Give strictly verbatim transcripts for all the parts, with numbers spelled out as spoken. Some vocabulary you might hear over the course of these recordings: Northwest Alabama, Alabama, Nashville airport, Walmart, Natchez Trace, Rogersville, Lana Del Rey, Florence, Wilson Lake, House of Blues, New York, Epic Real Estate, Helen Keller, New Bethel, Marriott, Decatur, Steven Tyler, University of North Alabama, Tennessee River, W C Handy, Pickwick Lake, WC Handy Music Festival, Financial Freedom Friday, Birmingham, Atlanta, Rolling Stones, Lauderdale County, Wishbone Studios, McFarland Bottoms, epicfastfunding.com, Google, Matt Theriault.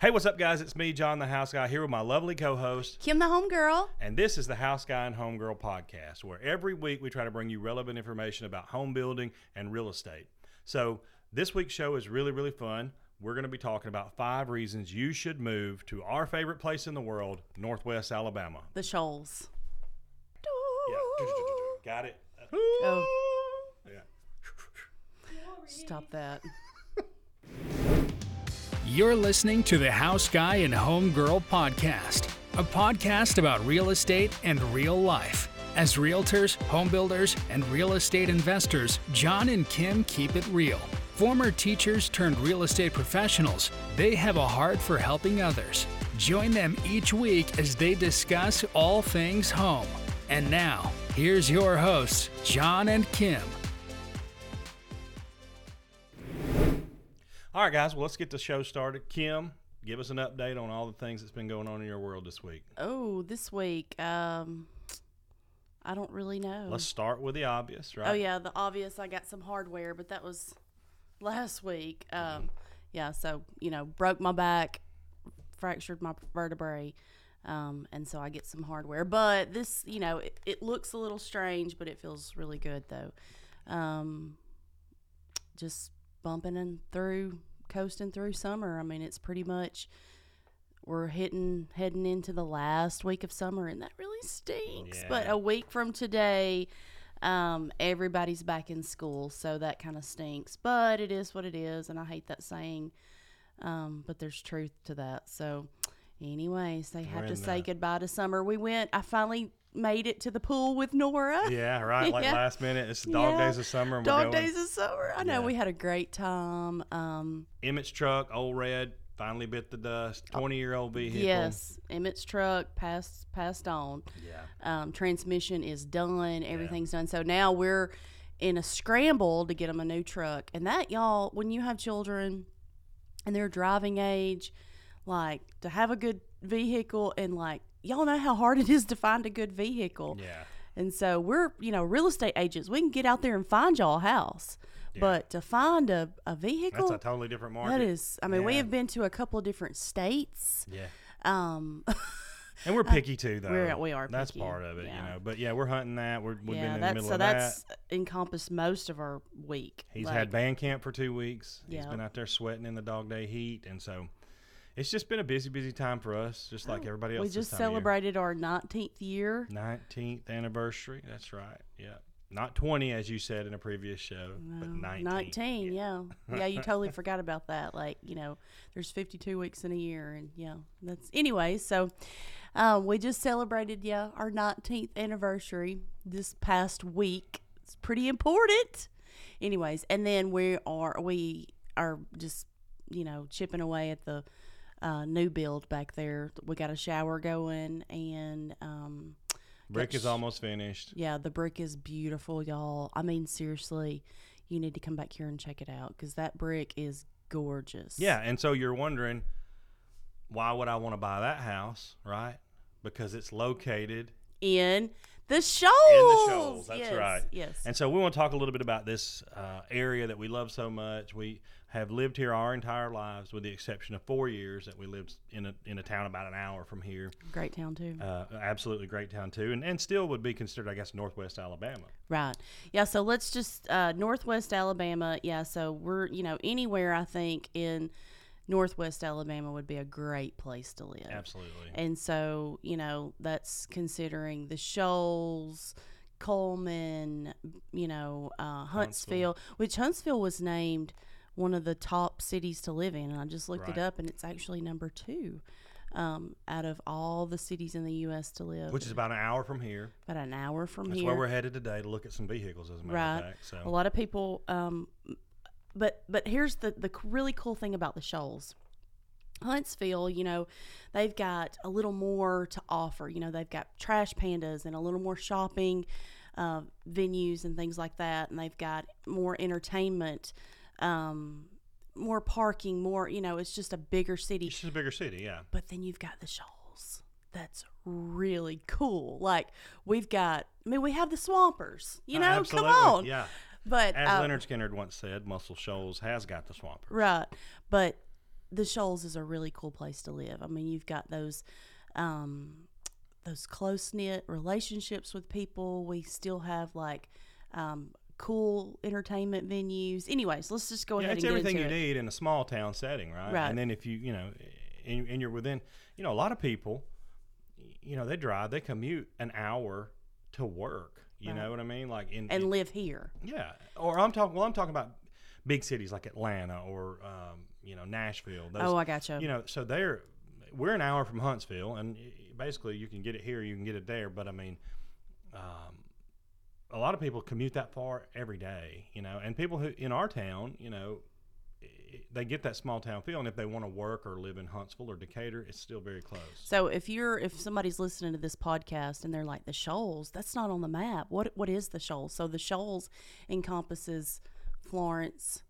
Hey, what's up, guys? It's me, John the House Guy, here with my lovely co-host, Kim the Homegirl. And this is the House Guy and Homegirl podcast, where every week we try to bring you relevant information about home building and real estate. So this week's show is really, really fun. We're going to be talking about five reasons you should move to our favorite place in the world, Northwest Alabama. The Shoals. Yeah. Got it. Oh. Yeah. Stop that. You're listening to the House Guy and Homegirl podcast, a podcast about real estate and real life. As realtors, homebuilders, and real estate investors, John and Kim keep it real. Former teachers turned real estate professionals, they have a heart for helping others. Join them each week as they discuss all things home. And now, here's your hosts, John and Kim. All right, guys, well, let's get the show started. Kim, give us an update on all the things that's been going on in your world this week. Oh, this week, um, I don't really know. Let's start with the obvious, right? Oh, yeah, the obvious, I got some hardware, but that was last week. Um, mm-hmm. Yeah, so, you know, broke my back, fractured my vertebrae, um, and so I get some hardware. But this, you know, it, it looks a little strange, but it feels really good, though. Um, just... bumping and through, coasting through summer. I mean, it's pretty much we're hitting heading into the last week of summer, and that really stinks. Yeah. But a week from today, um, everybody's back in school, so that kind of stinks. But it is what it is, and I hate that saying, um, but there's truth to that. So, anyways, they have to say goodbye to summer. We went. I finally. made it to the pool with Nora. Yeah, right. Like yeah. last minute. It's dog yeah. days of summer. And dog we're going. days of summer. I know yeah. we had a great time. Um, Emmett's truck, old red, finally bit the dust. twenty-year-old vehicle. Yes, Emmett's truck passed passed on. Yeah. Um, transmission is done. Everything's yeah. done. So now we're in a scramble to get them a new truck. And that, y'all, when you have children and they're driving age, like to have a good vehicle and like, y'all know how hard it is to find a good vehicle. Yeah. And so we're, you know, real estate agents. We can get out there and find y'all a house. Yeah. But to find a, a vehicle. That's a totally different market. That is. I mean, yeah. we have been to a couple of different states. Yeah. Um, and we're picky, too, though. We're, we are picky. That's part of it, yeah. you know. But, yeah, we're hunting that. We're, we've yeah, been in the middle so of that. So that's encompassed most of our week. He's like, had band camp for two weeks. Yeah. He's been out there sweating in the dog day heat. And so. It's just been a busy, busy time for us, just like oh, everybody else. We just celebrated our nineteenth year. nineteenth anniversary. That's right. Yeah. Not twenty, as you said in a previous show, no, but nineteen. nineteen, yeah. Yeah, yeah, you totally forgot about that. Like, you know, there's fifty-two weeks in a year. And, yeah, that's – anyway, so uh, we just celebrated, yeah, our nineteenth anniversary this past week. It's pretty important. Anyways, and then we are we are just, you know, chipping away at the – Uh, new build back there. We got a shower going, and um, brick sh- is almost finished. Yeah, the brick is beautiful, y'all. I mean, seriously, you need to come back here and check it out because that brick is gorgeous. Yeah, and so you're wondering, why would I want to buy that house, right? Because it's located in the Shoals. In the Shoals, that's yes, right. Yes. And so we want to talk a little bit about this uh, area that we love so much. We have lived here our entire lives, with the exception of four years that we lived in a in a town about an hour from here. Great town, too. Uh, absolutely great town, too. And, and still would be considered, I guess, Northwest Alabama. Right. Yeah, so let's just, uh, Northwest Alabama, yeah, so we're, you know, anywhere, I think, in Northwest Alabama would be a great place to live. Absolutely. And so, you know, that's considering the Shoals, Coleman, you know, uh, Huntsville, Huntsville, which Huntsville was named one of the top cities to live in, and I just looked right. it up, and it's actually number two um, out of all the cities in the U S to live. Which is about an hour from here. About an hour from That's here. That's where we're headed today to look at some vehicles, as a matter right. of fact. So. A lot of people, um, but but here's the, the really cool thing about the Shoals. Huntsville, you know, they've got a little more to offer. You know, they've got Trash Pandas and a little more shopping uh, venues and things like that, and they've got more entertainment. Um, more parking, more, you know, it's just a bigger city. It's just a bigger city, yeah. But then you've got the Shoals. That's really cool. Like, we've got, I mean, we have the Swampers, you know, uh, come on. Yeah. But, As um, Lynyrd Skynyrd once said, Muscle Shoals has got the Swampers. Right. But the Shoals is a really cool place to live. I mean, you've got those um, those close-knit relationships with people. We still have, like, um, cool entertainment venues. Anyways, let's just go yeah, ahead and get into it. It's everything you need in a small town setting, right? Right. And then if you, you know, and, and you're within, you know, a lot of people, you know, they drive, they commute an hour to work. You right. know what I mean? Like in And in, live here. Yeah. Or I'm talking, well, I'm talking about big cities like Atlanta or, um, you know, Nashville. Those, oh, I gotcha. You know, so they're, we're an hour from Huntsville, and basically you can get it here, you can get it there. But I mean, um, a lot of people commute that far every day, you know, and people who in our town, you know, they get that small town feel, and if they want to work or live in Huntsville or Decatur, it's still very close. So if you're, if somebody's listening to this podcast and they're like, the Shoals, that's not on the map. What, what is the Shoals? So the Shoals encompasses Florence,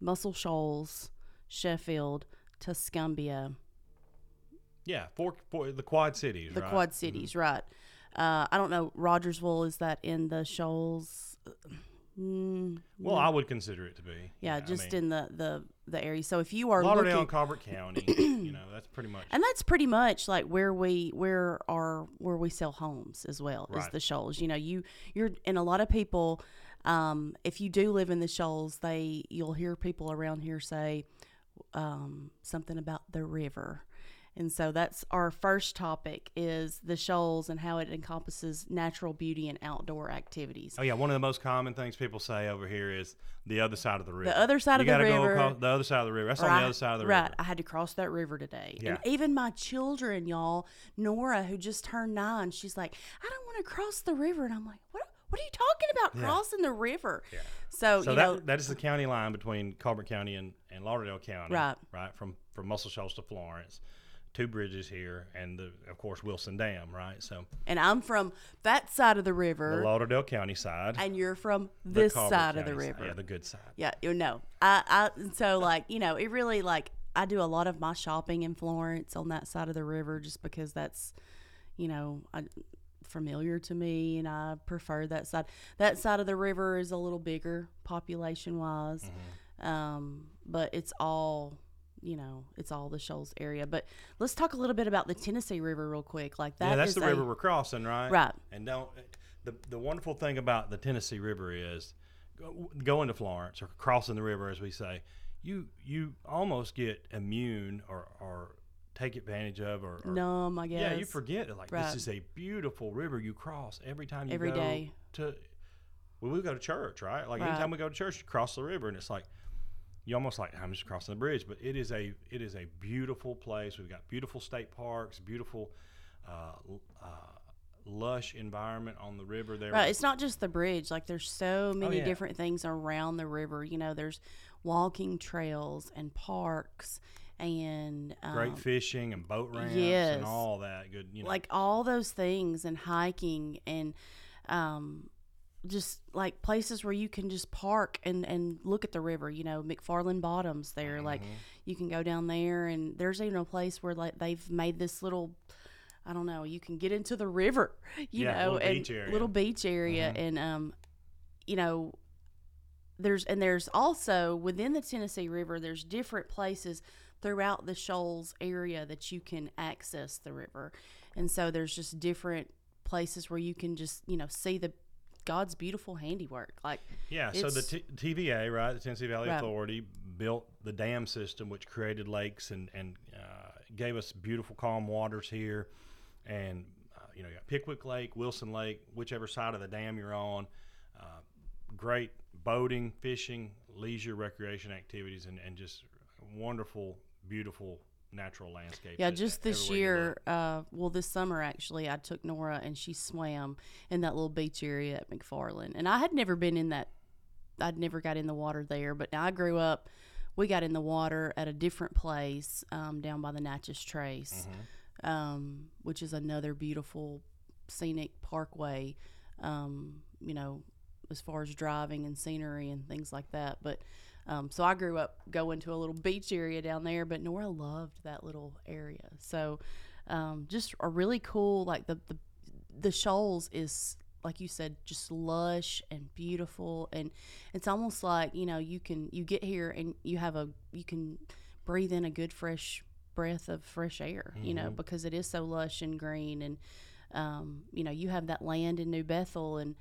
Muscle Shoals, Sheffield, Tuscumbia. Yeah, four, four the Quad Cities, the right? The Quad Cities, mm-hmm. right. Uh, I don't know, Rogersville, is that in the Shoals? Mm, well, no. I would consider it to be. Yeah, you know, just I mean, in the, the, the area. So if you are Lauderdale and Colbert County, you know, that's pretty much. And that's pretty much like where we where are where we sell homes as well right. as the Shoals. You know, you you're and a lot of people, um, if you do live in the Shoals, they you'll hear people around here say um, something about the river. And so that's our first topic is the Shoals and how it encompasses natural beauty and outdoor activities. Oh, yeah. One of the most common things people say over here is the other side of the river. The other side you of the river. You got to go across the other side of the river. That's right, on the other side of the river. Right. I had to cross that river today. Yeah. And even my children, y'all, Nora, who just turned nine, she's like, I don't want to cross the river. And I'm like, what? What are you talking about yeah. crossing the river? Yeah. So, so you that, know. that is the county line between Colbert County and, and Lauderdale County. Right. Right. From, from Muscle Shoals to Florence. Two bridges here, and the, of course Wilson Dam, right? So, and I'm from that side of the river, the Lauderdale County side, and you're from this side of the river, yeah, the good side. Yeah, you know, I, I, so like you know, it really like I do a lot of my shopping in Florence on that side of the river, just because that's, you know, I, familiar to me, and I prefer that side. That side of the river is a little bigger population wise, mm-hmm. um, but it's all. You know, it's all the Shoals area. But let's talk a little bit about the Tennessee River real quick. Like that. Yeah, that's is the river a, we're crossing, right? Right. And don't the the wonderful thing about the Tennessee River is going to Florence or crossing the river, as we say, you you almost get immune or or take advantage of or, or numb, I guess. Yeah, you forget it. Like right. this is a beautiful river you cross every time you every go day. to. Well, we go to church, right? Like right. anytime we go to church, you cross the river, and it's like. You almost like I'm just crossing the bridge, but it is a it is a beautiful place. We've got beautiful state parks, beautiful uh, uh, lush environment on the river there. Right, it's not just the bridge. Like there's so many oh, yeah. different things around the river. You know, there's walking trails and parks and um, great fishing and boat ramps yes. and all that good. You know, like all those things and hiking and. Um, just like places where you can just park and, and look at the river, you know, McFarland Bottoms there, mm-hmm. like you can go down there and there's even a place where like they've made this little, I don't know, you can get into the river, you yeah, know, little and beach area. little beach area. Mm-hmm. And, um, you know, there's, and there's also within the Tennessee River, there's different places throughout the Shoals area that you can access the river. And so there's just different places where you can just, you know, see the, God's beautiful handiwork. Like yeah, so the T- TVA, right, the Tennessee Valley right. Authority, built the dam system, which created lakes and, and uh, gave us beautiful, calm waters here. And, uh, you know, you got Pickwick Lake, Wilson Lake, whichever side of the dam you're on. Uh, great boating, fishing, leisure, recreation activities, and, and just wonderful, beautiful natural landscape. Yeah, just this year, uh, well, this summer actually, I took Nora and she swam in that little beach area at McFarland. And I had never been in that, I'd never got in the water there, but I grew up, we got in the water at a different place um, down by the Natchez Trace, mm-hmm. um, which is another beautiful scenic parkway, um, you know, as far as driving and scenery and things like that. But Um, so I grew up going to a little beach area down there, but Nora loved that little area. So um, just a really cool, like the, the the Shoals is, like you said, just lush and beautiful. And it's almost like, you know, you can, you get here and you have a, you can breathe in a good fresh breath of fresh air, mm-hmm. you know, because it is so lush and green. And, um, you know, you have that land in New Bethel, and,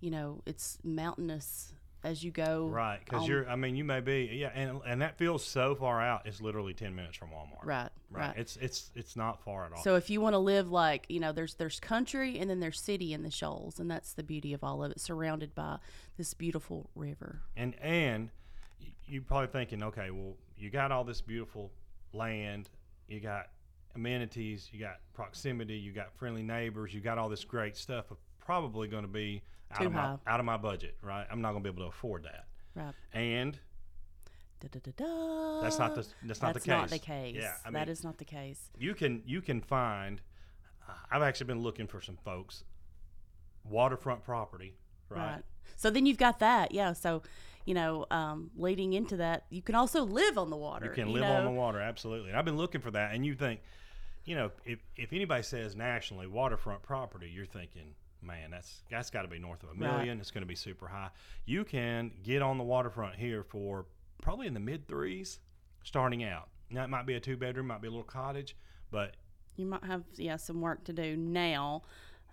you know, it's mountainous as you go. Right, because you're, I mean, you may be, yeah, and and that feels so far out. It's literally ten minutes from Walmart. Right, right. right. It's it's it's not far at all. So if you want to live like, you know, there's there's country and then there's city in the Shoals, and that's the beauty of all of it, surrounded by this beautiful river. And, and you're probably thinking, okay, well, you got all this beautiful land, you got amenities, you got proximity, you got friendly neighbors, you got all this great stuff, but probably going to be Out of, my, out of my budget, right? I'm not going to be able to afford that. Right. And da, da, da, da. that's not the that's not that's the case. That's not the case. Yeah, I that mean, is not the case. You can you can find. Uh, I've actually been looking for some folks, waterfront property, right? right? So then you've got that, yeah. So, you know, um, leading into that, you can also live on the water. You can you live know? on the water, absolutely. And I've been looking for that, and you think, you know, if if anybody says nationally waterfront property, you're thinking, man, that's that's got to be north of a million. Right. It's going to be super high. You can get on the waterfront here for probably in the mid threes, starting out. Now it might be a two bedroom, might be a little cottage, but you might have yeah some work to do now.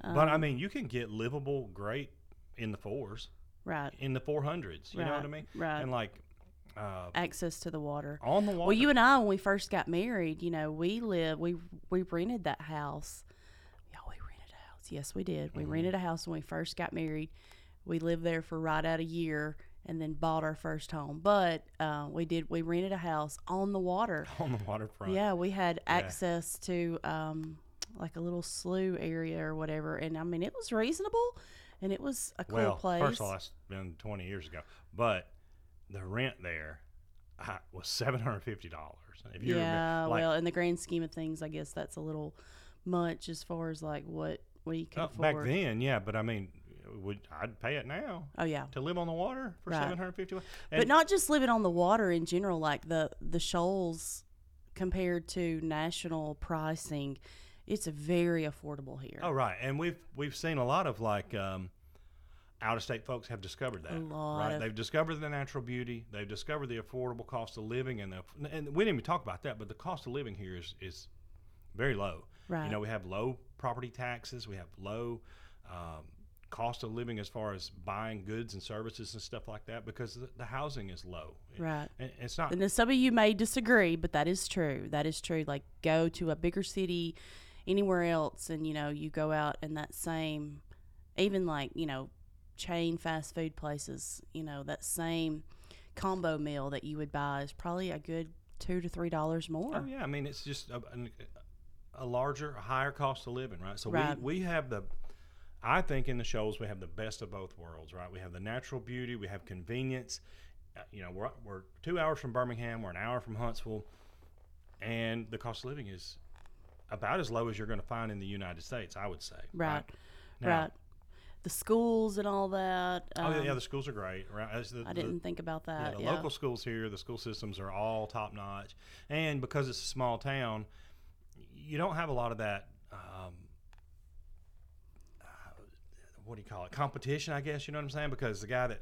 Um, but I mean, you can get livable, great in the fours, right? In the four hundreds, you right. know what I mean? Right. And like uh, access to the water on the water. Well, you and I, when we first got married, you know, we lived we we rented that house. Yes, we did. We mm-hmm. rented a house when we first got married. We lived there for right at a year and then bought our first home. But uh, we did. We rented a house on the water. On the waterfront. Yeah, we had yeah. access to um, like a little slough area or whatever. And, I mean, it was reasonable, and it was a cool well, place. Well, first of all, that's been twenty years ago. But the rent there I, was seven hundred fifty dollars. If you yeah, remember, like, well, in the grand scheme of things, I guess that's a little much as far as, like, what – we could oh, back then, yeah, but I mean, would I'd pay it now? Oh yeah, to live on the water for right. seven hundred fifty. But not just living on the water in general, like the the Shoals compared to national pricing, it's very affordable here. Oh right, and we've we've seen a lot of like um, out of state folks have discovered that. A lot right, of, they've discovered the natural beauty, they've discovered the affordable cost of living, and the and we didn't even talk about that, but the cost of living here is is very low. Right. You know, we have low property taxes. We have low um, cost of living as far as buying goods and services and stuff like that because the, the housing is low. Right. And, and it's not. And some of you may disagree, but that is true. That is true. Like, go to a bigger city, anywhere else, and, you know, you go out and that same, even like, you know, chain fast food places, you know, that same combo meal that you would buy is probably a good two to three dollars more. Oh yeah, I mean, it's just a, an, a larger, higher cost of living, right? So right. we we have the, I think in the Shoals we have the best of both worlds, right? We have the natural beauty, we have convenience. Uh, you know, we're we're two hours from Birmingham, we're an hour from Huntsville, and the cost of living is about as low as you're going to find in the United States, I would say. Right, right. Now, right. The schools and all that. Um, oh yeah, yeah, the schools are great. Right, the, I didn't the, think about that. Yeah, the yeah. local schools here, the school systems are all top notch, and because it's a small town, you don't have a lot of that, um, uh, what do you call it, competition, I guess, you know what I'm saying? Because the guy that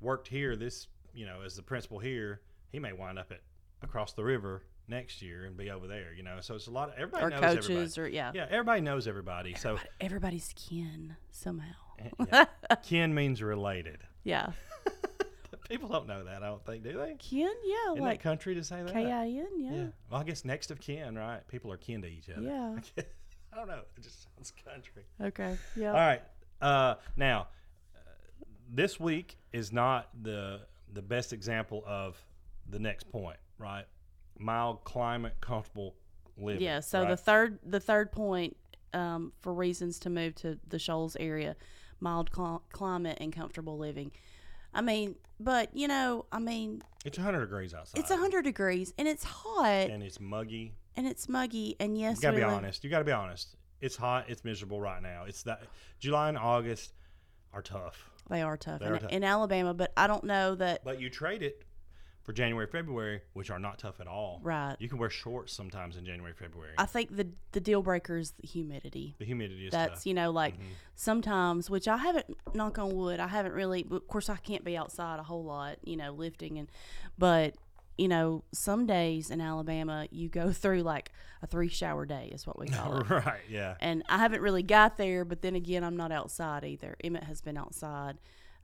worked here, this, you know, as the principal here, he may wind up at across the river next year and be over there, you know? So it's a lot of, everybody or knows coaches, everybody. coaches, or, yeah. Yeah, everybody knows everybody. everybody so everybody's kin somehow. Yeah. Kin means related. Yeah. People don't know that, I don't think, do they? Kin, yeah. In like that country to say that? K I N, yeah. yeah. Well, I guess next of kin, right? People are kin to each other. Yeah. I, guess, I don't know. It just sounds country. Okay, yeah. All right. Uh, now, uh, this week is not the the best example of the next point, right? Mild climate, comfortable living. Yeah, so right? the third the third point um, for reasons to move to the Shoals area, mild cl- climate and comfortable living. I mean, but, you know, I mean. It's one hundred degrees outside. It's one hundred degrees, and it's hot. And it's muggy. And it's muggy, and yes. You got to be honest. You got to be honest. It's hot. It's miserable right now. It's that July and August are tough. They are tough, they in, are tough. in Alabama, but I don't know that. But you trade it for January, February, which are not tough at all. Right. You can wear shorts sometimes in January, February. I think the the deal breaker is the humidity. The humidity is That's, tough. you know, like mm-hmm. sometimes, which I haven't, knock on wood, I haven't really, of course I can't be outside a whole lot, you know, lifting and, but you know, some days in Alabama, you go through like a three shower day is what we call it. Right, yeah. And I haven't really got there, but then again, I'm not outside either. Emmett has been outside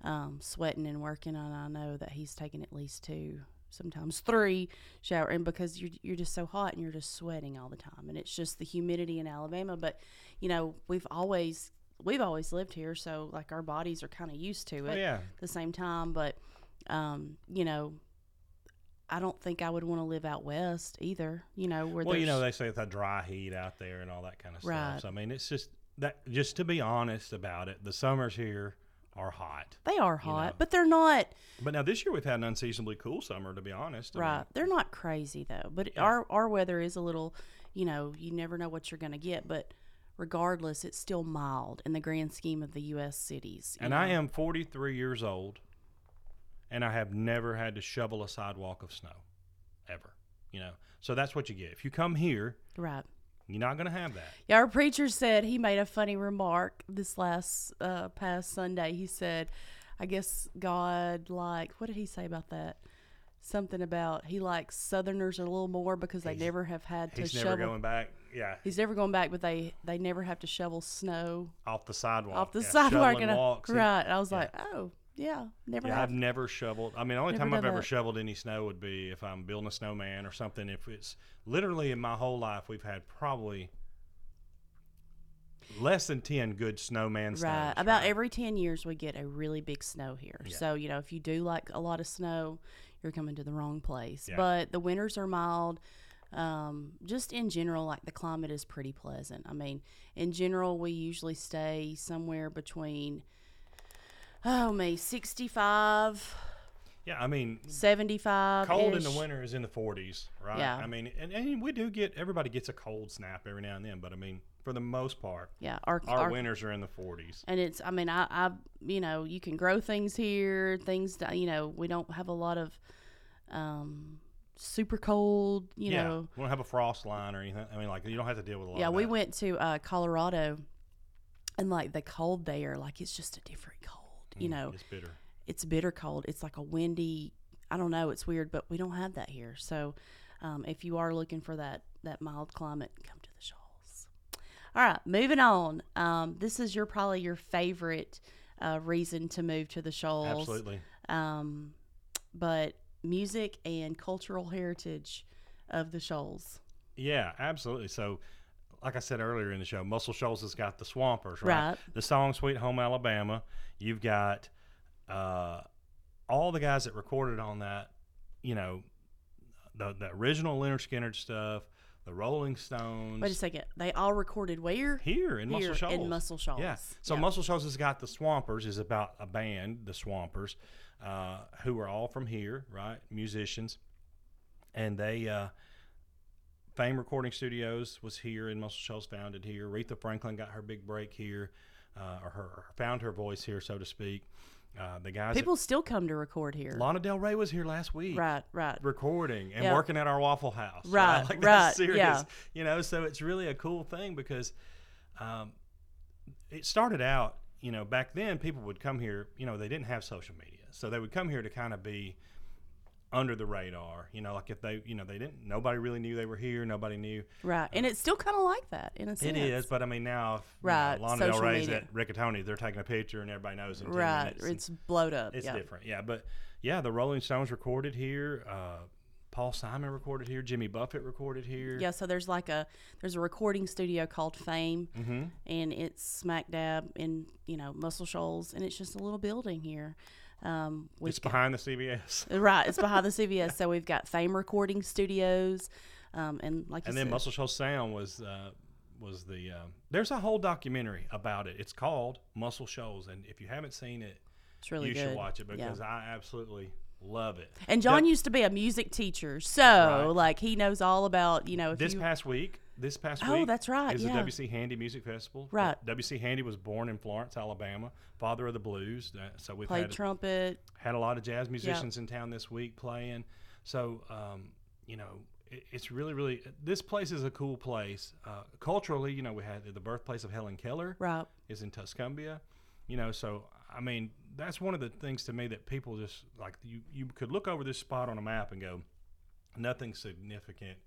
um, sweating and working, and I know that he's taken at least two, sometimes three shower, and because you're, you're just so hot and you're just sweating all the time, and it's just the humidity in Alabama. But, you know, we've always we've always lived here, so like our bodies are kind of used to it. Oh, yeah. At the same time, but um, you know, I don't think I would want to live out west either, you know, where well, you know, they say it's a dry heat out there and all that kind of right. stuff. So I mean, it's just that, just to be honest about it, the summers here are hot. They are hot, you know? But they're not. But now this year we've had an unseasonably cool summer, to be honest. I right. mean, they're not crazy though, but yeah. our, our weather is a little, you know, you never know what you're going to get, but regardless, it's still mild in the grand scheme of the U S cities. And know? I am forty-three years old. And I have never had to shovel a sidewalk of snow, ever, you know. So that's what you get. If you come here, right, you're not going to have that. Yeah, our preacher said, he made a funny remark this last uh, past Sunday. He said, I guess God, like, what did he say about that? Something about he likes Southerners a little more because they he's, never have had to he's shovel. He's never going back. Yeah. He's never going back, but they, they never have to shovel snow. Off the sidewalk. Off the yeah, sidewalk. And walks I, and, right. And I was yeah. like, oh. Yeah, never. Yeah, I've never shoveled. I mean, the only time I've ever that. shoveled any snow would be if I'm building a snowman or something. If it's literally in my whole life, we've had probably less than ten good snowman snows. Right, about right? every ten years we get a really big snow here. Yeah. So you know, if you do like a lot of snow, you're coming to the wrong place. Yeah. But the winters are mild. Um, just in general, like the climate is pretty pleasant. I mean, in general, we usually stay somewhere between. Oh, me, sixty-five. Yeah, I mean. seventy-five. Cold in the winter is in the forties, right? Yeah. I mean, and, and we do get, everybody gets a cold snap every now and then, but I mean, for the most part, yeah, our, our, our winters are in the forties. And it's, I mean, I, I, you know, you can grow things here, things, that, you know, we don't have a lot of um, super cold, you yeah, know. We don't have a frost line or anything. I mean, like, you don't have to deal with a lot yeah, of that. Yeah, we went to uh, Colorado, and like the cold there, like it's just a different cold. You know, it's bitter. It's bitter cold. It's like a windy, I don't know, it's weird, but we don't have that here. So um, if you are looking for that, that mild climate, come to the Shoals. All right, moving on. Um, this is your probably your favorite uh, reason to move to the Shoals. Absolutely. Um, but music and cultural heritage of the Shoals. Yeah, absolutely. So like I said earlier in the show, Muscle Shoals has got the Swampers, right? right? The song Sweet Home Alabama. You've got uh, all the guys that recorded on that, you know, the, the original Lynyrd Skynyrd stuff, the Rolling Stones. Wait a second. They all recorded where? Here in Here, Muscle Shoals. in Muscle Shoals. Yeah. So yeah. Muscle Shoals has got the Swampers, is about a band, the Swampers, uh, who are all from here, right? Musicians. And they... Uh, Fame Recording Studios was here in Muscle Shoals, founded here. Aretha Franklin got her big break here, uh, or her found her voice here, so to speak. Uh, the guys people that, still come to record here. Lana Del Rey was here last week, right? Right. Recording and yep. working at our Waffle House, right? Right. Like that's right. serious, yeah. You know. So it's really a cool thing because um, it started out, you know, back then people would come here. You know, they didn't have social media, so they would come here to kind of be under the radar, you know, like if they, you know, they didn't, nobody really knew they were here. Nobody knew. Right. And um, it's still kind of like that in a sense. It is. But I mean, now, if, right. you know, Lana Del Rey's at Riccatoni, they're taking a picture and everybody knows. In right. Minutes, it's blowed up. It's yeah. different. Yeah. But yeah, the Rolling Stones recorded here. Uh, Paul Simon recorded here. Jimmy Buffett recorded here. Yeah. So there's like a, there's a recording studio called Fame mm-hmm. and it's smack dab in, you know, Muscle Shoals. And it's just a little building here. Um, it's got, behind the C V S. Right, it's behind the C V S. So we've got Fame Recording Studios, um, and like you and then said, Muscle Shoals Sound was uh, was the. Um, there's a whole documentary about it. It's called Muscle Shoals, and if you haven't seen it, it's really you good. should watch it because yeah. I absolutely love it. And John the, used to be a music teacher, so right. like he knows all about you know. If this you, past week, this past oh, week, oh that's right, is yeah. the W C Handy Music Festival. Right, W C Handy was born in Florence, Alabama. Father of the blues, uh, so we've played had, trumpet. Had a lot of jazz musicians yep. in town this week playing. So um, you know, it, it's really, really. This place is a cool place uh, culturally. You know, we had the birthplace of Helen Keller. Right, is in Tuscumbia. You know, so I mean, that's one of the things to me that people just like. You you could look over this spot on a map and go, nothing significant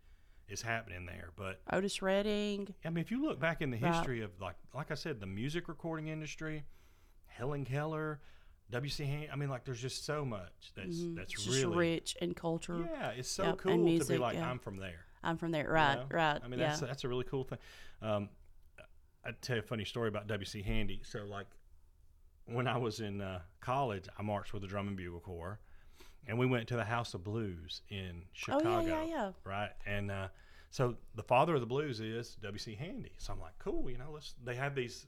is happening there. But Otis Redding. I mean, if you look back in the history right. of, like like I said, the music recording industry, Helen Keller, W C Handy. I mean, like, there's just so much that's mm-hmm. that's it's really just rich in culture. Yeah, it's so yep. cool and music, to be like, yeah. I'm from there. I'm from there, right, you know? right. I mean, that's yeah. that's a really cool thing. Um, I'd tell you a funny story about W C Handy. So, like, when I was in uh, college, I marched with the Drum and Bugle Corps, and we went to the House of Blues in Chicago. Oh, yeah, yeah, yeah. Right? And uh, so the father of the blues is W C Handy. So I'm like, cool, you know, let's. They have these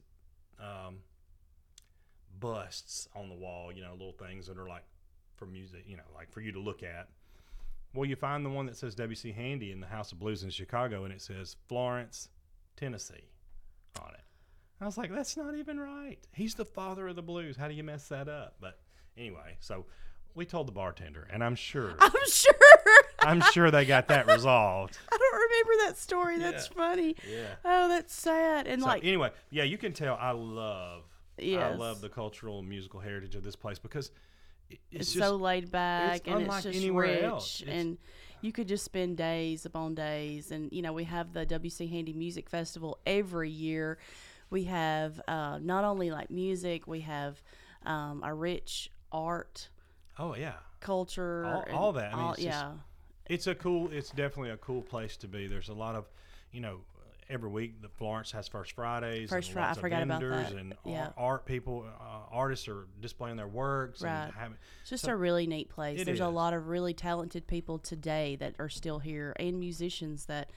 um, busts on the wall, you know, little things that are like for music, you know, like for you to look at. Well, you find the one that says W C Handy in the House of Blues in Chicago, and it says Florence, Tennessee on it. I was like, that's not even right. He's the father of the blues. How do you mess that up? But anyway, so we told the bartender, and I'm sure. I'm sure. I'm sure they got that resolved. I don't remember that story. Yeah. That's funny. Yeah. Oh, that's sad. And so, like anyway, yeah, you can tell I love yes. I love the cultural and musical heritage of this place because it's, it's just so laid back, it's and it's just rich else. and it's, you could just spend days upon days. And you know, we have the W C Handy Music Festival every year. We have uh, not only like music, we have um, our rich art. Oh yeah, culture, all, all that. I mean, all, it's yeah, just, it's a cool. It's definitely a cool place to be. There's a lot of, you know, every week the Florence has First Fridays. First Friday, I forgot about that. And yeah. art people, uh, artists are displaying their works. Right, and having, it's just so, a really neat place. There's is. a lot of really talented people today that are still here, and musicians that.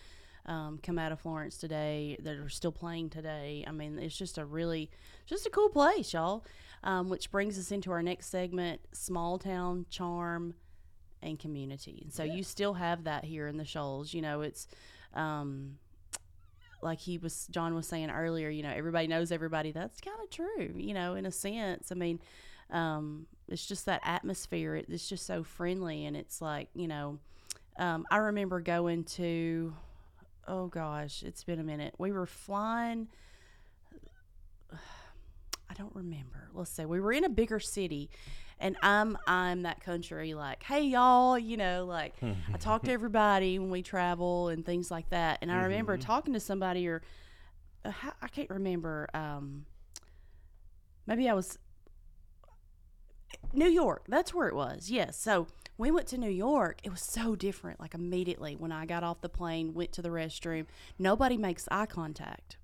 Um, come out of Florence today that are still playing today. I mean, it's just a really, just a cool place, y'all. Um, which brings us into our next segment, small town charm and community. And so yeah. you still have that here in the Shoals. You know, it's um, like he was, John was saying earlier, you know, everybody knows everybody. That's kind of true, you know, in a sense. I mean, um, it's just that atmosphere. It, it's just so friendly. And it's like, you know, um, I remember going to, oh gosh, it's been a minute. We were flying, I don't remember. Let's say we were in a bigger city, and I'm I'm that country like, hey y'all, you know, like I talk to everybody when we travel and things like that. And I mm-hmm. remember talking to somebody, or uh, I can't remember. Um, maybe I was New York. That's where it was. Yes. So we went to New York. It was so different. Like immediately when I got off the plane, went to the restroom, nobody makes eye contact.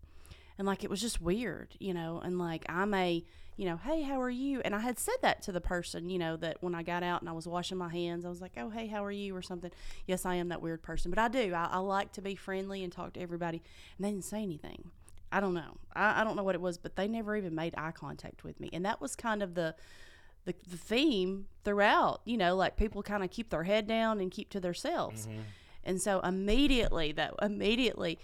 And like, it was just weird, you know, and like I'm a, you know, hey, how are you? And I had said that to the person, you know, that when I got out and I was washing my hands, I was like, oh, hey, how are you or something. Yes, I am that weird person, but I do. I, I like to be friendly and talk to everybody. And they didn't say anything. I don't know. I, I don't know what it was, but they never even made eye contact with me. And that was kind of the... The, the theme throughout, you know, like people kind of keep their head down and keep to themselves. Mm-hmm. And so immediately that immediately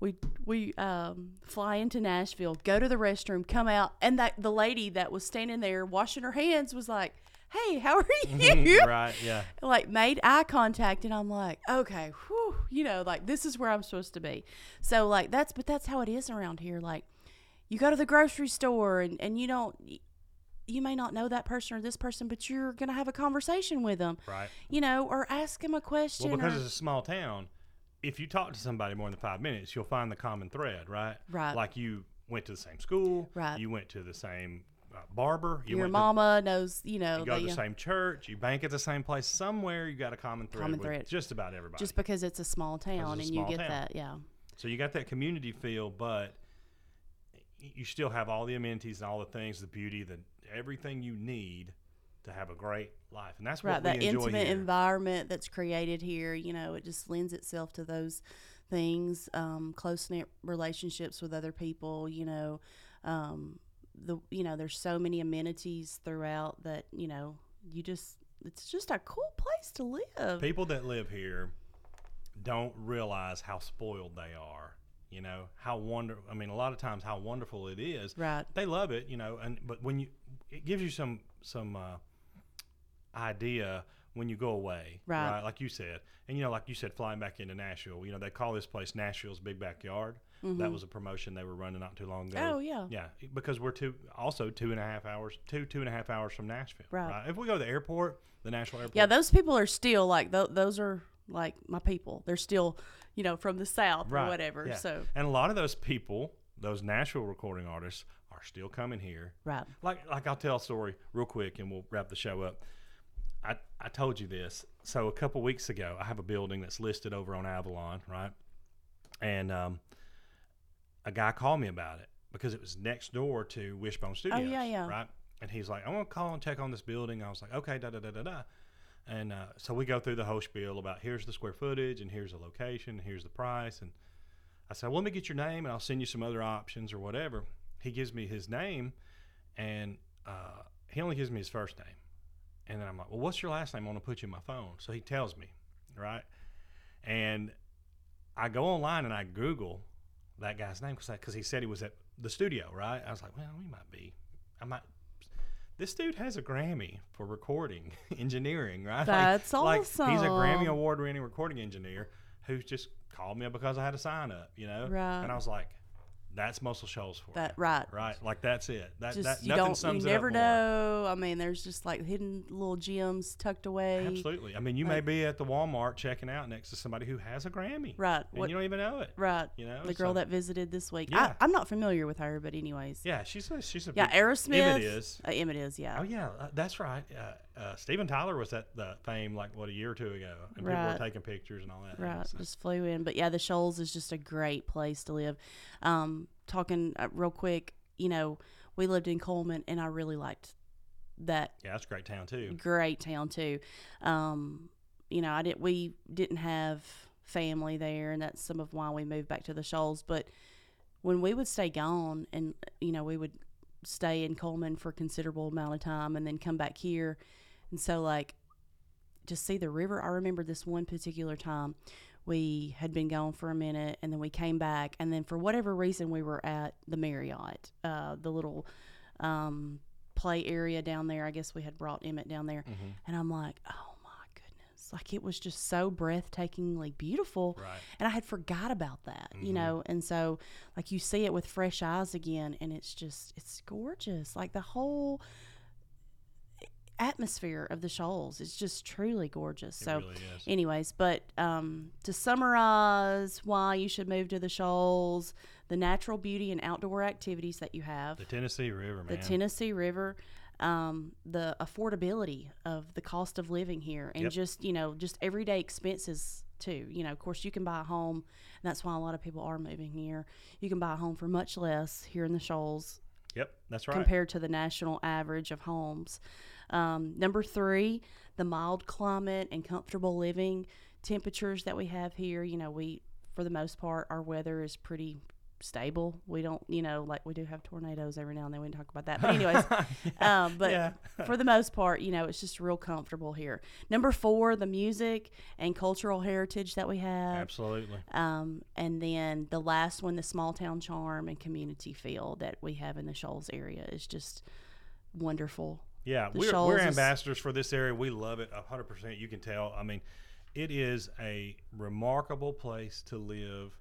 we we um, fly into Nashville, go to the restroom, come out, and that the lady that was standing there washing her hands was like, hey, how are you? Right, yeah. Like made eye contact, and I'm like, okay, whew, you know, like this is where I'm supposed to be. So like that's, but that's how it is around here. Like you go to the grocery store and, and you don't, you may not know that person or this person, but you're going to have a conversation with them, right? You know, or ask them a question. Well, because or, it's a small town, if you talk to somebody more than five minutes, you'll find the common thread, right? Right. Like you went to the same school, right? You went to the same uh, barber. You Your went mama to, knows, you know. You go the, to the same church. You bank at the same place. Somewhere you got a common thread, common thread with just about everybody. Just because it's a small town a and small you get town. that, yeah. So you got that community feel, but you still have all the amenities and all the things, the beauty, the everything you need to have a great life, and that's right, what we enjoy here. That intimate environment that's created here, you know, it just lends itself to those things, um, close-knit relationships with other people, you know, um, the you know, there's so many amenities throughout that, you know, you just, it's just a cool place to live. People that live here don't realize how spoiled they are. You know, how wonderful, I mean, a lot of times how wonderful it is. Right. They love it, you know, and but when you, it gives you some, some uh, idea when you go away. Right. Right. Like you said. And, you know, like you said, flying back into Nashville, you know, they call this place Nashville's Big Backyard. Mm-hmm. That was a promotion they were running not too long ago. Oh, yeah. Yeah, because we're two, also two and a half hours, two, two and a half hours from Nashville. Right. Right? If we go to the airport, the Nashville airport. Yeah, those people are still like, th- those are. like my people. They're still, you know, from the South right. or whatever. Yeah. So, and a lot of those people, those Nashville recording artists, are still coming here. Right. Like, like I'll tell a story real quick, and we'll wrap the show up. I, I told you this. So a couple weeks ago, I have a building that's listed over on Avalon, right? And um, a guy called me about it because it was next door to Wishbone Studios. Oh, yeah, yeah. Right? And he's like, I want to call and check on this building. I was like, okay, da, da, da, da, da. And uh, so we go through the whole spiel about here's the square footage and here's the location and here's the price. And I said, well, let me get your name and I'll send you some other options or whatever. He gives me his name, and uh, he only gives me his first name. And then I'm like, well, what's your last name? I want to put you in my phone. So he tells me, right? And I go online and I Google that guy's name because he said he was at the studio, right? I was like, well, we might be. I might. This dude has a Grammy for recording engineering, right? That's like, awesome. Like he's a Grammy award-winning recording engineer who's just called me because I had a sign up, you know? Right. And I was like, that's Muscle Shoals for that, you. Right. Right. Like, that's it. That, just, that, you nothing don't, sums you it up. You never know. More. I mean, there's just like hidden little gems tucked away. Absolutely. I mean, you like, may be at the Walmart checking out next to somebody who has a Grammy. Right. And what, you don't even know it. Right. You know, the girl so, that visited this week. Yeah. I, I'm not familiar with her, but anyways. Yeah. She's a, she's a yeah, big, Aerosmith. Emmett is. Uh, Emmett is, yeah. Oh, yeah. Uh, that's right. Uh, uh, Steven Tyler was at the Fame like, what, a year or two ago. And right. people were taking pictures and all that. Right. So. Just flew in. But yeah, the Shoals is just a great place to live. Um, Talking uh, real quick, you know, we lived in Coleman, and I really liked that. Yeah, that's a great town too. Great town too. Um, you know, I didn't. We didn't have family there, and that's some of why we moved back to the Shoals. But when we would stay gone, and you know, we would stay in Coleman for a considerable amount of time, and then come back here, and so like to see the river. I remember this one particular time. We had been gone for a minute, and then we came back, and then for whatever reason, we were at the Marriott, uh, the little um, play area down there. I guess we had brought Emmett down there, mm-hmm. and I'm like, oh, my goodness. Like, it was just so breathtakingly beautiful, right. and I had forgot about that, mm-hmm. you know, and so, like, you see it with fresh eyes again, and it's just, it's gorgeous. Like, the whole atmosphere of the Shoals is just truly gorgeous. It so really is. Anyways, but um to summarize why you should move to the Shoals, the natural beauty and outdoor activities that you have, the Tennessee River, man. the Tennessee River, um the affordability of the cost of living here, and yep. just, you know, just everyday expenses too. You know, of course, you can buy a home, and that's why a lot of people are moving here. You can buy a home for much less here in the Shoals. Yep, that's right. Compared to the national average of homes. Um, number three, the mild climate and comfortable living temperatures that we have here. You know, we, for the most part, our weather is pretty stable. We don't, you know, like we do have tornadoes every now and then. We can talk about that. But anyways, yeah, um, but yeah. for the most part, you know, it's just real comfortable here. Number four, the music and cultural heritage that we have. Absolutely. Um, and then the last one, the small town charm and community feel that we have in the Shoals area is just wonderful. Yeah, the we're, we're ambassadors is, for this area. We love it one hundred percent. You can tell. I mean, it is a remarkable place to live,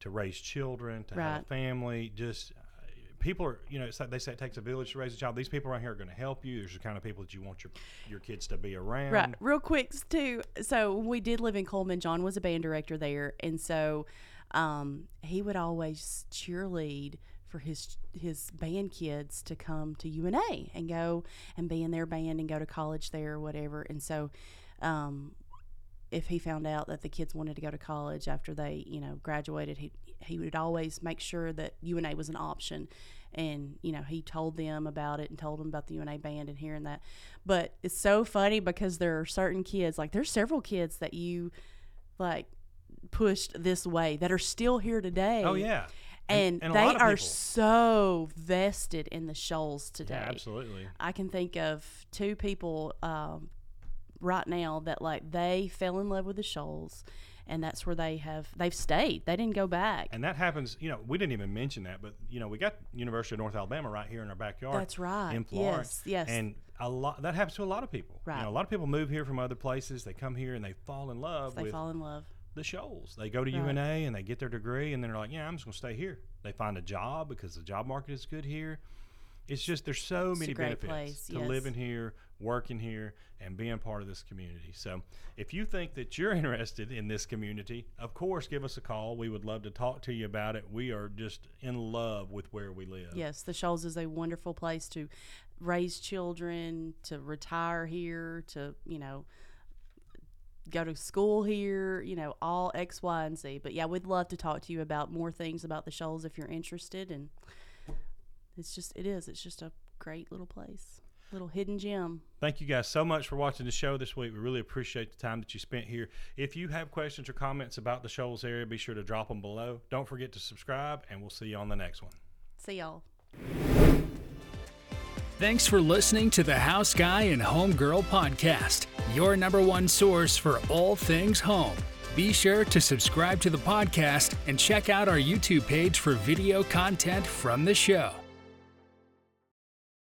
to raise children, to right. have a family. Just uh, people are, you know, it's like they say it takes a village to raise a child. These people right here are going to help you. There's the kind of people that you want your your kids to be around. Right. Real quick, too. So we did live in Coleman. John was a band director there. And so um, he would always cheerlead for his his band kids to come to U N A and go and be in their band and go to college there or whatever. And so um, if he found out that the kids wanted to go to college after they, you know, graduated, he he would always make sure that U N A was an option. And, you know, he told them about it and told them about the U N A band and hearing that. But it's so funny because there are certain kids, like there's several kids that you, like, pushed this way that are still here today. Oh, yeah. And, and, and they are people. so vested in the Shoals today. Yeah, absolutely. I can think of two people um, right now that, like, they fell in love with the Shoals, and that's where they have – they've stayed. They didn't go back. And that happens – you know, we didn't even mention that, but, you know, we got University of North Alabama right here in our backyard. That's right. In Florence. Yes, yes. And a lot, that happens to a lot of people. Right. You know, a lot of people move here from other places. They come here, and they fall in love they with – They fall in love. The Shoals. They go to right. U N A and they get their degree, and then they're like, yeah, I'm just going to stay here. They find a job because the job market is good here. It's just there's so many benefits place, to yes. living here, working here, and being part of this community. So if you think that you're interested in this community, of course, give us a call. We would love to talk to you about it. We are just in love with where we live. Yes, the Shoals is a wonderful place to raise children, to retire here, to, you know, go to school here, you know, all X, Y, and Z. But, yeah, we'd love to talk to you about more things about the Shoals if you're interested. And it's just, it is. It's just a great little place, little hidden gem. Thank you guys so much for watching the show this week. We really appreciate the time that you spent here. If you have questions or comments about the Shoals area, be sure to drop them below. Don't forget to subscribe, and we'll see you on the next one. See y'all. Thanks for listening to the House Guy and Home Girl podcast, your number one source for all things home. Be sure to subscribe to the podcast and check out our YouTube page for video content from the show.